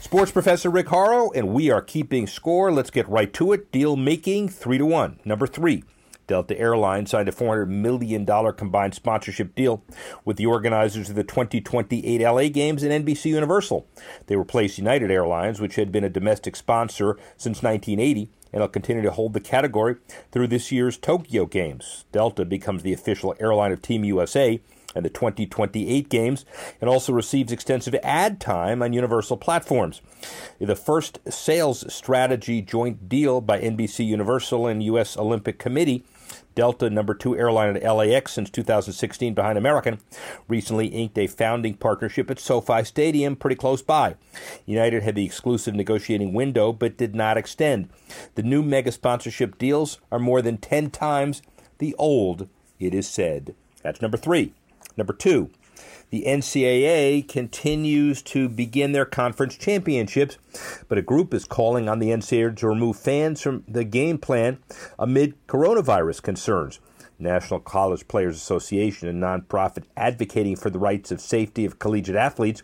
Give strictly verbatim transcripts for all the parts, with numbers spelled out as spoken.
Sports Professor Rick Horrow, and we are keeping score. Let's get right to it. Deal making, three to one. Number three, Delta Airlines signed a four hundred million dollars combined sponsorship deal with the organizers of the twenty twenty-eight L A Games and N B C Universal. They replaced United Airlines, which had been a domestic sponsor since nineteen eighty, and will continue to hold the category through this year's Tokyo Games. Delta becomes the official airline of Team U S A and the twenty twenty-eight Games, and also receives extensive ad time on Universal platforms. The first sales strategy joint deal by N B C Universal and U S Olympic Committee, Delta, number two airline at L A X since two thousand sixteen behind American, recently inked a founding partnership at SoFi Stadium pretty close by. United had the exclusive negotiating window but did not extend. The new mega sponsorship deals are more than ten times the old, it is said. That's number three. Number two, the N C double A continues to begin their conference championships, but a group is calling on the N C double A to remove fans from the game plan amid coronavirus concerns. National College Players Association, a nonprofit advocating for the rights of safety of collegiate athletes,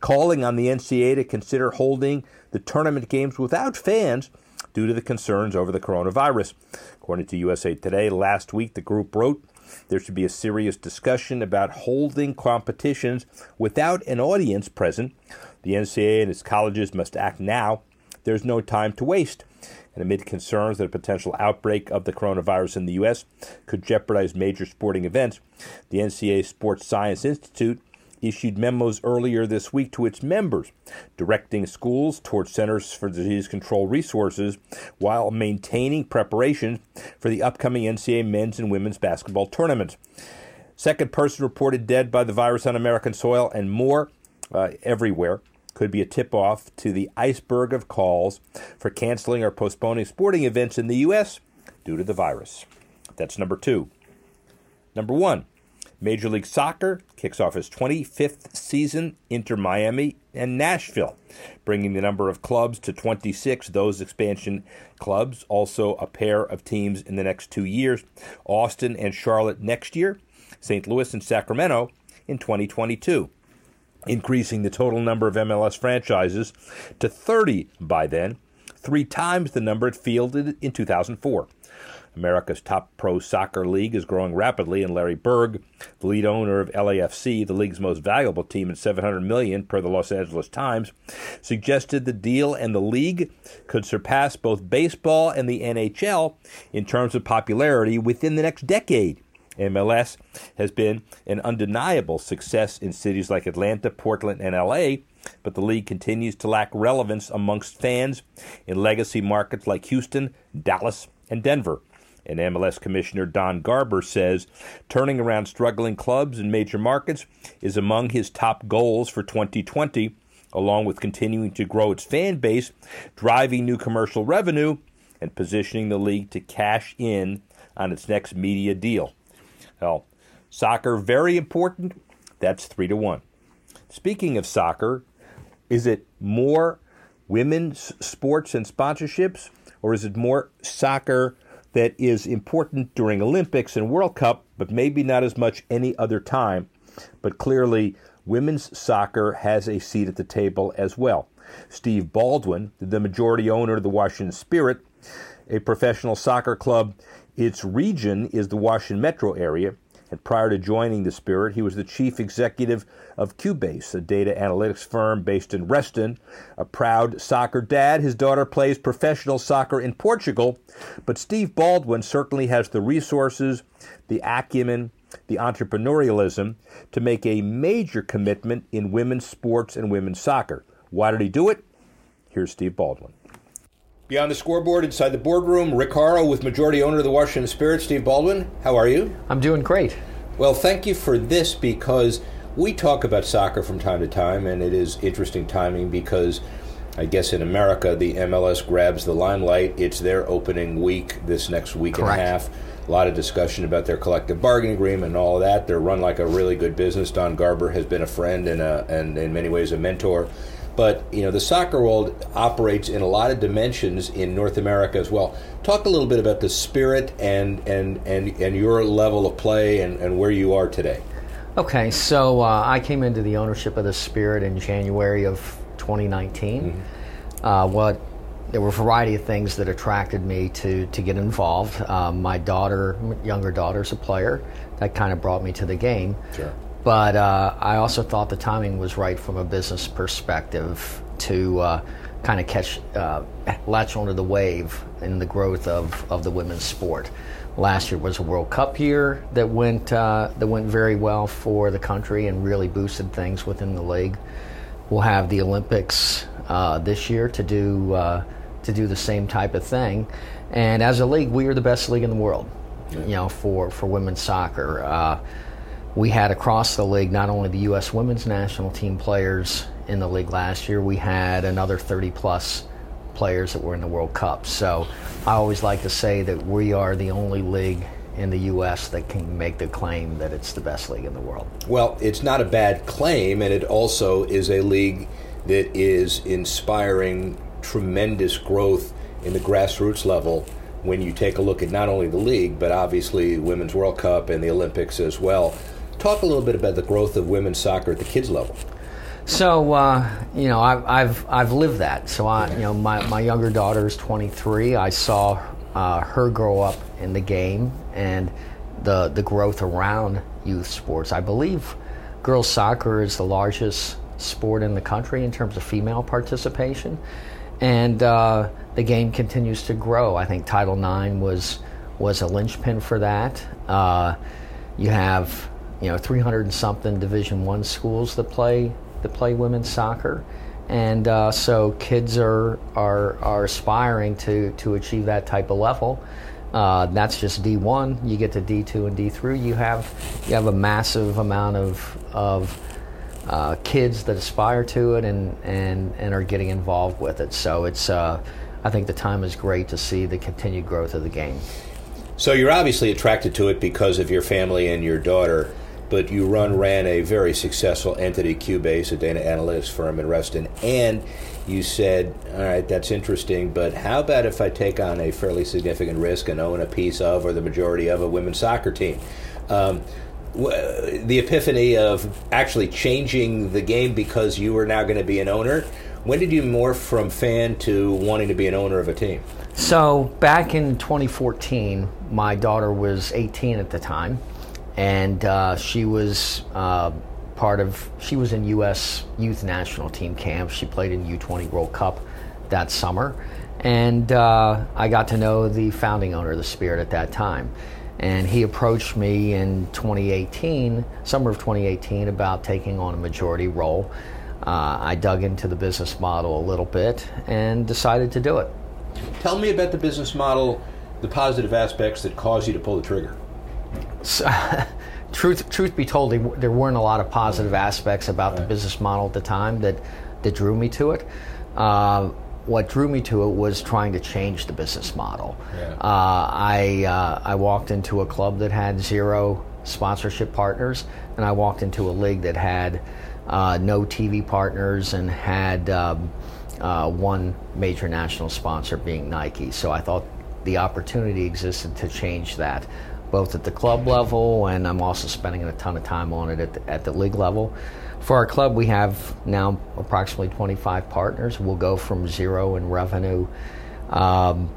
calling on the N C double A to consider holding the tournament games without fans due to the concerns over the coronavirus. According to U S A Today, last week the group wrote, "There should be a serious discussion about holding competitions without an audience present. The N C double A and its colleges must act now. There's no time to waste." And amid concerns that a potential outbreak of the coronavirus in the U S could jeopardize major sporting events, the N C double A Sports Science Institute issued memos earlier this week to its members, directing schools towards Centers for Disease Control resources while maintaining preparations for the upcoming N C double A men's and women's basketball tournaments. Second person reported dead by the virus on American soil, and more uh, everywhere could be a tip-off to the iceberg of calls for canceling or postponing sporting events in the U S due to the virus. That's number two. Number one, Major League Soccer kicks off its twenty-fifth season, Inter Miami and Nashville, bringing the number of clubs to twenty-six, those expansion clubs, also a pair of teams in the next two years, Austin and Charlotte next year, Saint Louis and Sacramento in twenty twenty-two, increasing the total number of M L S franchises to thirty by then, three times the number it fielded in two thousand four. America's top pro soccer league is growing rapidly, and Larry Bird, the lead owner of L A F C, the league's most valuable team at seven hundred million dollars per the Los Angeles Times, suggested the deal and the league could surpass both baseball and the N H L in terms of popularity within the next decade. M L S has been an undeniable success in cities like Atlanta, Portland, and L A, but the league continues to lack relevance amongst fans in legacy markets like Houston, Dallas, and Denver. And M L S Commissioner Don Garber says turning around struggling clubs in major markets is among his top goals for twenty twenty, along with continuing to grow its fan base, driving new commercial revenue, and positioning the league to cash in on its next media deal. Well, soccer, very important. That's three to one. Speaking of soccer, is it more women's sports and sponsorships, or is it more soccer that is important during Olympics and World Cup, but maybe not as much any other time? But clearly, women's soccer has a seat at the table as well. Steve Baldwin, the majority owner of the Washington Spirit, a professional soccer club, its region is the Washington metro area, and prior to joining the Spirit, he was the chief executive of Qbase, a data analytics firm based in Reston. A proud soccer dad, his daughter plays professional soccer in Portugal, but Steve Baldwin certainly has the resources, the acumen, the entrepreneurialism to make a major commitment in women's sports and women's soccer. Why did he do it? Here's Steve Baldwin. Beyond the scoreboard, inside the boardroom, Rick Horrow with majority owner of the Washington Spirit, Steve Baldwin. How are you? I'm doing great. Well, thank you for this, because we talk about soccer from time to time, and it is interesting timing because I guess in America, the M L S grabs the limelight. It's their opening week this next week Correct. and a half. A lot of discussion about their collective bargaining agreement and all of that. They're run like a really good business. Don Garber has been a friend and, a, and in many ways a mentor. But, you know, the soccer world operates in a lot of dimensions in North America as well. Talk a little bit about the spirit and and, and, and your level of play and, and where you are today. Okay, so uh, I came into the ownership of the Spirit in January of twenty nineteen. Mm-hmm. Uh, what there were a variety of things that attracted me to to get involved. Um, my daughter, younger daughter's a player. That kind of brought me to the game. Sure. But uh, I also thought the timing was right from a business perspective to uh, kind of catch, uh, latch onto the wave in the growth of, of the women's sport. Last year was a World Cup year that went uh, that went very well for the country and really boosted things within the league. We'll have the Olympics uh, this year to do uh, to do the same type of thing. And as a league, we are the best league in the world, yeah. you know, for for women's soccer. Uh, We had across the league not only the U S women's national team players in the league last year, we had another thirty plus players that were in the World Cup. So I always like to say that we are the only league in the U S that can make the claim that it's the best league in the world. Well, it's not a bad claim, and it also is a league that is inspiring tremendous growth in the grassroots level. When you take a look at not only the league, but obviously Women's World Cup and the Olympics as well. Talk a little bit about the growth of women's soccer at the kids level. So, uh, you know, I've, I've I've lived that. So, I, you know, my, my younger daughter is twenty-three. I saw uh, her grow up in the game and the the growth around youth sports. I believe girls soccer is the largest sport in the country in terms of female participation, and uh, the game continues to grow. I think Title nine was was a linchpin for that. Uh, you have. You know, three hundred and something Division I schools that play that play women's soccer, and uh, so kids are are are aspiring to to achieve that type of level. Uh, that's just D one. You get to D two and D three. You have you have a massive amount of of uh, kids that aspire to it and, and and are getting involved with it. So it's uh, I think the time is great to see the continued growth of the game. So you're obviously attracted to it because of your family and your daughter. But you run ran a very successful entity, Qbase, a data analytics firm in Reston, and you said, all right, that's interesting, but how about if I take on a fairly significant risk and own a piece of or the majority of a women's soccer team? Um, w- the epiphany of actually changing the game because you were now going to be an owner. When did you morph from fan to wanting to be an owner of a team? So back in twenty fourteen, my daughter was eighteen at the time. And uh, she was uh, part of, she was in U S youth national team camp. She played in U twenty World Cup that summer. And uh, I got to know the founding owner of the Spirit at that time. And he approached me in twenty eighteen, summer of twenty eighteen, about taking on a majority role. Uh, I dug into the business model a little bit and decided to do it. Tell me about the business model, the positive aspects that caused you to pull the trigger. So, truth, truth be told, there weren't a lot of positive aspects about the business model at the time that, that drew me to it. Uh, what drew me to it was trying to change the business model. Yeah. Uh, I uh, I walked into a club that had zero sponsorship partners, and I walked into a league that had uh, no T V partners and had um, uh, one major national sponsor being Nike. So I thought the opportunity existed to change that, both at the club level, and I'm also spending a ton of time on it at the, at the league level. For our club, we have now approximately twenty-five partners. We'll go from zero in revenue um,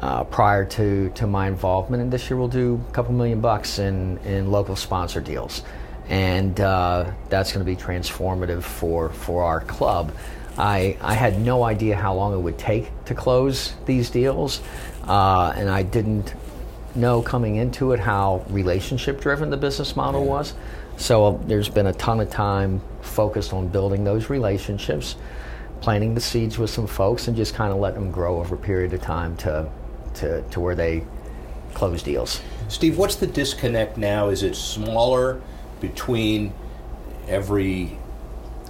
uh, prior to, to my involvement, and this year we'll do a couple million bucks in, in local sponsor deals. And uh, that's gonna be transformative for, for our club. I, I had no idea how long it would take to close these deals, uh, and I didn't know coming into it how relationship driven the business model was. So uh, there's been a ton of time focused on building those relationships, planting the seeds with some folks, and just kind of letting them grow over a period of time to, to to where they close deals. Steve, what's the disconnect now? Is it smaller between every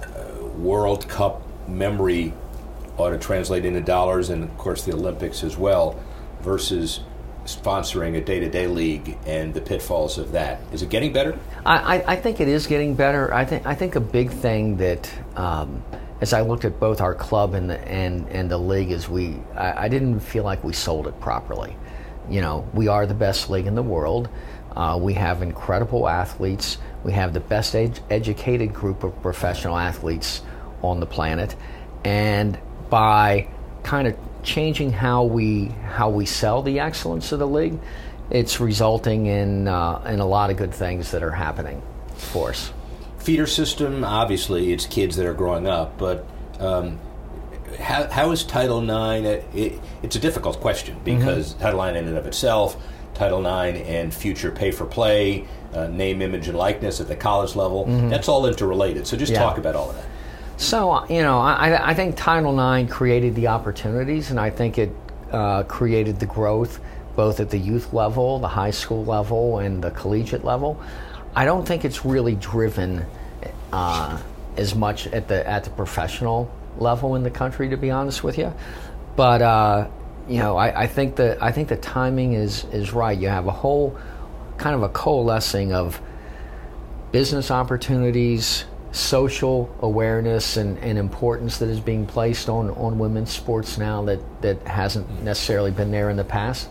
uh, World Cup memory ought to translate into dollars, and of course the Olympics as well, versus sponsoring a day-to-day league and the pitfalls of that. Is it getting better? I, I think it is getting better. I think I think a big thing that, um, as I looked at both our club and the, and, and the league, is we I, I didn't feel like we sold it properly. You know, we are the best league in the world. Uh, we have incredible athletes. We have the best ed- educated group of professional athletes on the planet, and by kind of changing how we how we sell the excellence of the league, it's resulting in uh, in a lot of good things that are happening for us. Feeder system, obviously, it's kids that are growing up, but um, how how is Title nine? It, it's a difficult question because mm-hmm. Title nine in and of itself, Title nine and future pay-for-play, uh, name, image, and likeness at the college level, mm-hmm. that's all interrelated. So just yeah. talk about all of that. So, you know, I, I think Title nine created the opportunities, and I think it uh, created the growth both at the youth level, the high school level, and the collegiate level. I don't think it's really driven uh, as much at the at the professional level in the country, to be honest with you. But uh, you know, I, I think the I think the timing is is right. You have a whole kind of a coalescing of business opportunities, social awareness and, and importance that is being placed on, on women's sports now that, that hasn't necessarily been there in the past,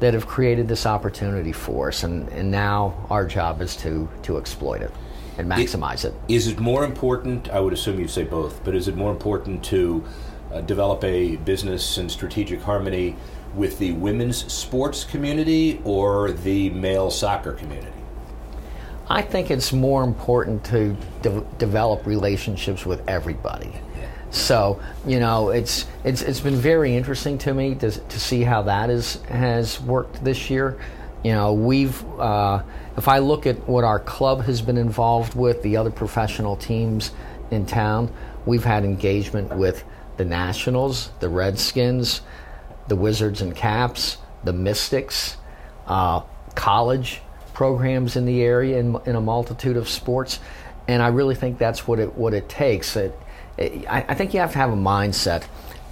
that have created this opportunity for us. And, and now our job is to, to exploit it and maximize it, it. Is it more important, I would assume you'd say both, but is it more important to uh, develop a business and strategic harmony with the women's sports community or the male soccer community? I think it's more important to de- develop relationships with everybody. So, you know, it's it's it's been very interesting to me to to see how that is has worked this year. You know, we've uh, if I look at what our club has been involved with, the other professional teams in town, we've had engagement with the Nationals, the Redskins, the Wizards and Caps, the Mystics, uh, college programs in the area in, in a multitude of sports, and I really think that's what it what it takes. It, it, I, I think you have to have a mindset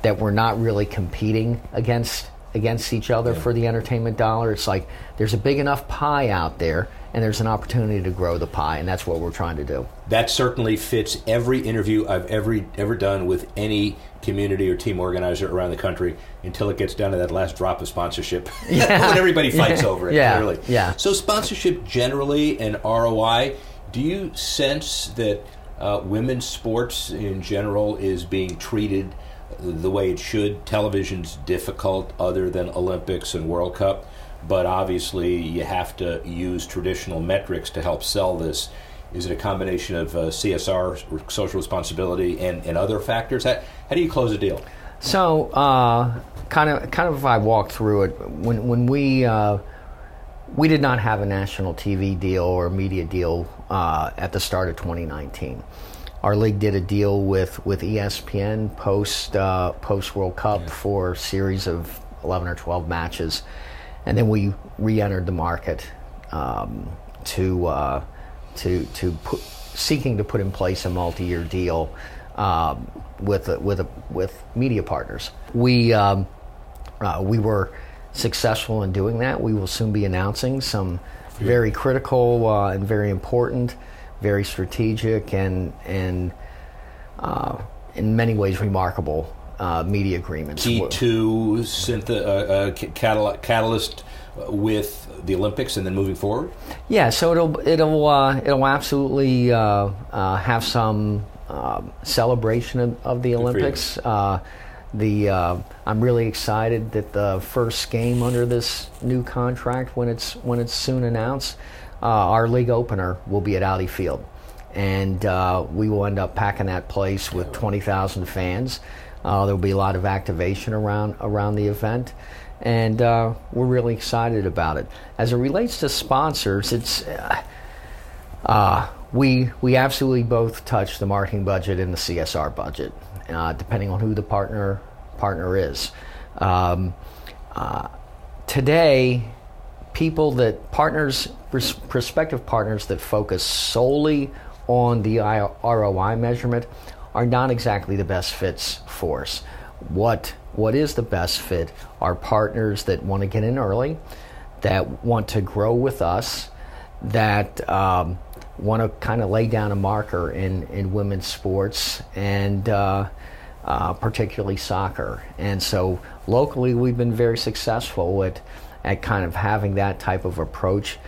that we're not really competing against against each other yeah. for the entertainment dollar. It's like there's a big enough pie out there, and there's an opportunity to grow the pie, and that's what we're trying to do. That certainly fits every interview I've ever ever done with any community or team organizer around the country until it gets down to that last drop of sponsorship yeah. when everybody fights yeah. over it. Yeah. Clearly. Yeah. So sponsorship generally and R O I, do you sense that uh, women's sports in general is being treated the way it should? Television's difficult other than Olympics and World Cup, but obviously you have to use traditional metrics to help sell this. Is it a combination of uh, C S R, social responsibility, and, and other factors? How, how do you close a deal? So, uh, kind of, kind of, if I walk through it, when when we uh, we did not have a national T V deal or media deal uh, at the start of twenty nineteen. Our league did a deal with, with E S P N post uh, post World Cup yeah. for a series of eleven or twelve matches, and then we re-entered the market um, to. Uh, to to put, seeking to put in place a multi-year deal um, with a, with a, with media partners. We um, uh, we were successful in doing that. We will soon be announcing some very critical uh, and very important, very strategic and and uh, in many ways remarkable uh, media agreements. G two synth- uh, uh, catal- catalyst with the Olympics and then moving forward? Yeah, so it'll it'll uh, it'll absolutely uh, uh, have some uh, celebration of, of the Olympics. Uh, the uh, I'm really excited that the first game under this new contract, when it's when it's soon announced, uh, our league opener will be at Audi Field, and uh, we will end up packing that place with twenty thousand fans. Uh, there'll be a lot of activation around around the event. And uh, we're really excited about it. As it relates to sponsors, it's uh, uh, we we absolutely both touch the marketing budget and the C S R budget, uh, depending on who the partner partner is. Um, uh, today, people that partners pres- prospective partners that focus solely on the I R O I measurement are not exactly the best fits for us. what what is the best fit are partners that want to get in early, that want to grow with us, that um, want to kind of lay down a marker in, in women's sports and uh, uh, particularly soccer. And so locally, we've been very successful at at kind of having that type of approach.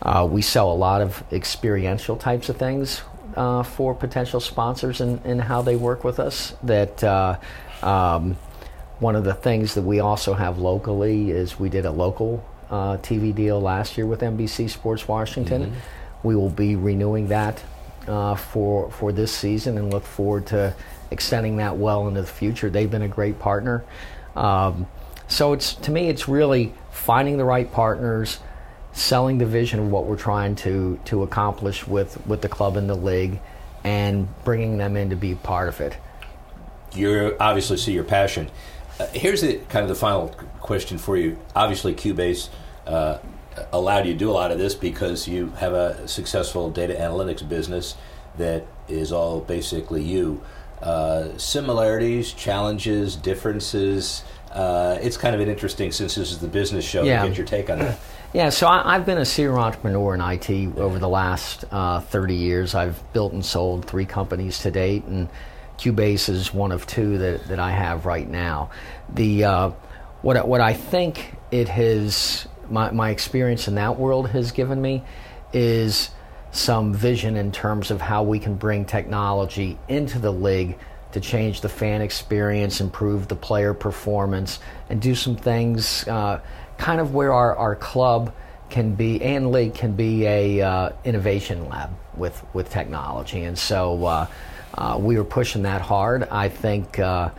Uh, we sell a lot of experiential types of things uh, for potential sponsors and, and how they work with us. That uh, um, one of the things that we also have locally is we did a local uh, T V deal last year with N B C Sports Washington. Mm-hmm. We will be renewing that uh, for for this season and look forward to extending that well into the future. They've been a great partner. Um, so it's to me, it's really finding the right partners, selling the vision of what we're trying to to accomplish with, with the club and the league, and bringing them in to be part of it. You obviously see your passion. Uh, here's the kind of the final question for you. Obviously, Qbase uh, allowed you to do a lot of this because you have a successful data analytics business that is all basically you. Uh, similarities, challenges, differences. Uh, it's kind of an interesting, since this is the business show, yeah. to get your take on that. Yeah, so I, I've been a senior entrepreneur in I T over the last uh, thirty years. I've built and sold three companies to date, and Qbase is one of two that, that I have right now. The uh, what what I think it has, my, my experience in that world has given me is some vision in terms of how we can bring technology into the league to change the fan experience, improve the player performance, and do some things uh, kind of where our, our club can be and league can be a uh, innovation lab with, with technology. And so uh, uh, we were pushing that hard. I think, uh,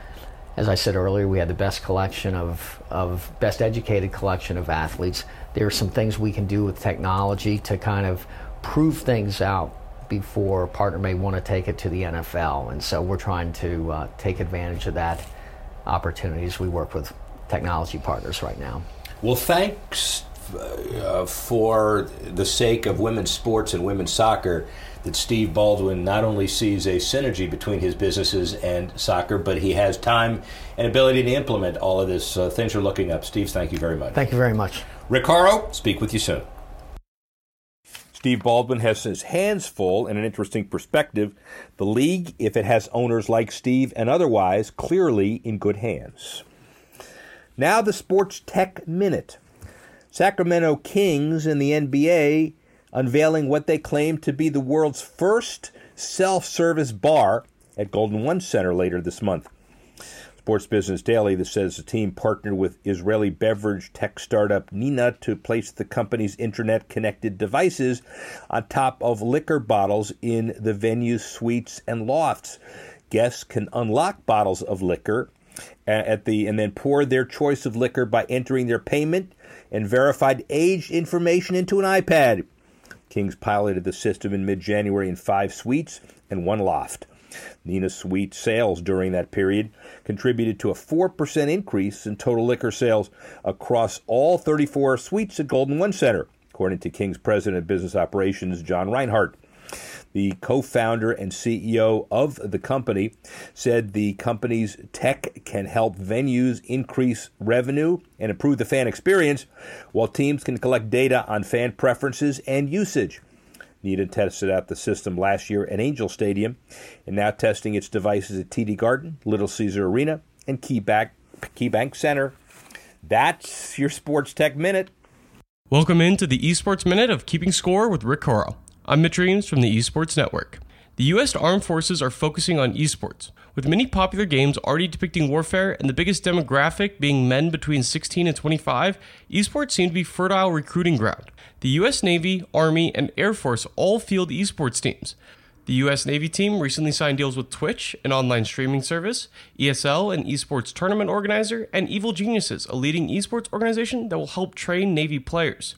as I said earlier, we had the best collection of, of best educated collection of athletes. There are some things we can do with technology to kind of prove things out before a partner may want to take it to the N F L. And so we're trying to uh, take advantage of that opportunity as we work with technology partners right now. Well, thanks uh, for the sake of women's sports and women's soccer that Steve Baldwin not only sees a synergy between his businesses and soccer, but he has time and ability to implement all of this. Uh, things are looking up. Steve, thank you very much. Thank you very much. Rick Horrow, speak with you soon. Steve Baldwin has his hands full in an interesting perspective. The league, if it has owners like Steve and otherwise, clearly in good hands. Now the Sports Tech Minute. Sacramento Kings in the N B A unveiling what they claim to be the world's first self-service bar at Golden One Center later this month. Sports Business Daily that says the team partnered with Israeli beverage tech startup Nyna to place the company's internet-connected devices on top of liquor bottles in the venue's suites and lofts. Guests can unlock bottles of liquor at the and then pour their choice of liquor by entering their payment and verified age information into an iPad. Kings piloted the system in mid-January in five suites and one loft. Nyna Suite sales during that period contributed to a four percent increase in total liquor sales across all thirty-four suites at Golden One Center, according to Kings President of Business Operations John Reinhart. The co-founder and C E O of the company said the company's tech can help venues increase revenue and improve the fan experience, while teams can collect data on fan preferences and usage. Nyna tested out the system last year at Angel Stadium and now testing its devices at T D Garden, Little Caesar Arena, and KeyBank, KeyBank Center. That's your Sports Tech Minute. Welcome into the Esports Minute of Keeping Score with Rick Horrow. I'm Mitch Reams from the Esports Network. The U S Armed Forces are focusing on esports, with many popular games already depicting warfare and the biggest demographic being men between sixteen and twenty-five, esports seem to be fertile recruiting ground. The U S Navy, Army, and Air Force all field esports teams. The U S Navy team recently signed deals with Twitch, an online streaming service, E S L, an esports tournament organizer, and Evil Geniuses, a leading esports organization that will help train Navy players.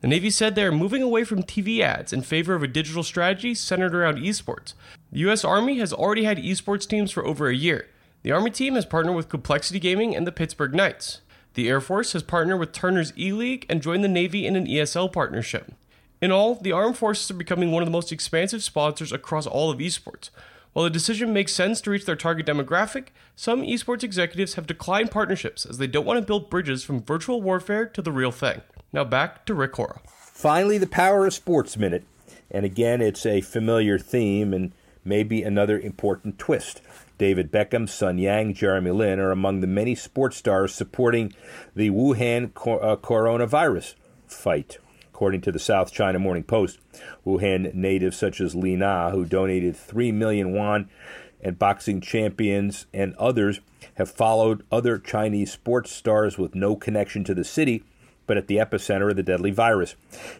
The Navy said they are moving away from T V ads in favor of a digital strategy centered around esports. The U S Army has already had esports teams for over a year. The Army team has partnered with Complexity Gaming and the Pittsburgh Knights. The Air Force has partnered with Turner's E-League and joined the Navy in an E S L partnership. In all, the Armed Forces are becoming one of the most expansive sponsors across all of esports. While the decision makes sense to reach their target demographic, some esports executives have declined partnerships as they don't want to build bridges from virtual warfare to the real thing. Now back to Rick Horrow. Finally, the Power of Sports Minute. And again, it's a familiar theme and maybe another important twist. David Beckham, Sun Yang, Jeremy Lin are among the many sports stars supporting the Wuhan co- uh, coronavirus fight. According to the South China Morning Post, Wuhan natives such as Nyna, who donated three million won, and boxing champions and others have followed other Chinese sports stars with no connection to the city, but at the epicenter of the deadly virus.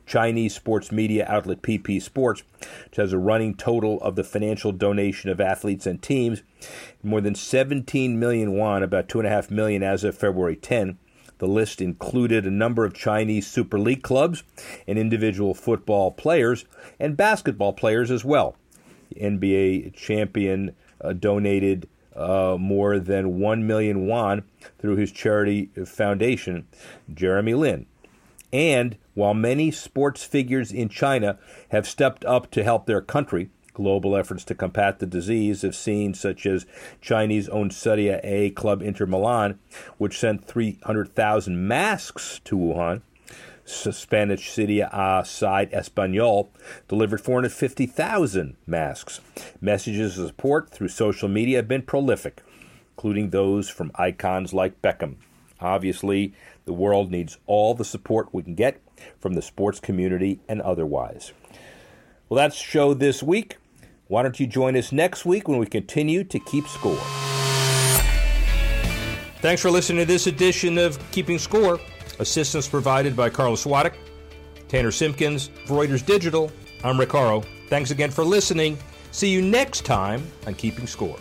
Chinese sports media outlet P P Sports, which has a running total of the financial donation of athletes and teams, more than seventeen million won, about two point five million as of February tenth. The list included a number of Chinese Super League clubs and individual football players and basketball players as well. The N B A champion uh, donated Uh, more than one million won through his charity foundation, Jeremy Lin. And while many sports figures in China have stepped up to help their country, global efforts to combat the disease have seen, such as Chinese-owned Serie A club Inter Milan, which sent three hundred thousand masks to Wuhan. Spanish Serie A side Espanyol delivered four hundred fifty thousand masks. Messages of support through social media have been prolific, including those from icons like Beckham. Obviously, the world needs all the support we can get from the sports community and otherwise. Well, that's the show this week. Why don't you join us next week when we continue to keep score? Thanks for listening to this edition of Keeping Score. Assistance provided by Carlos Swadek, Tanner Simpkins, Reuters Digital. I'm Rick Horrow. Thanks again for listening. See you next time on Keeping Score.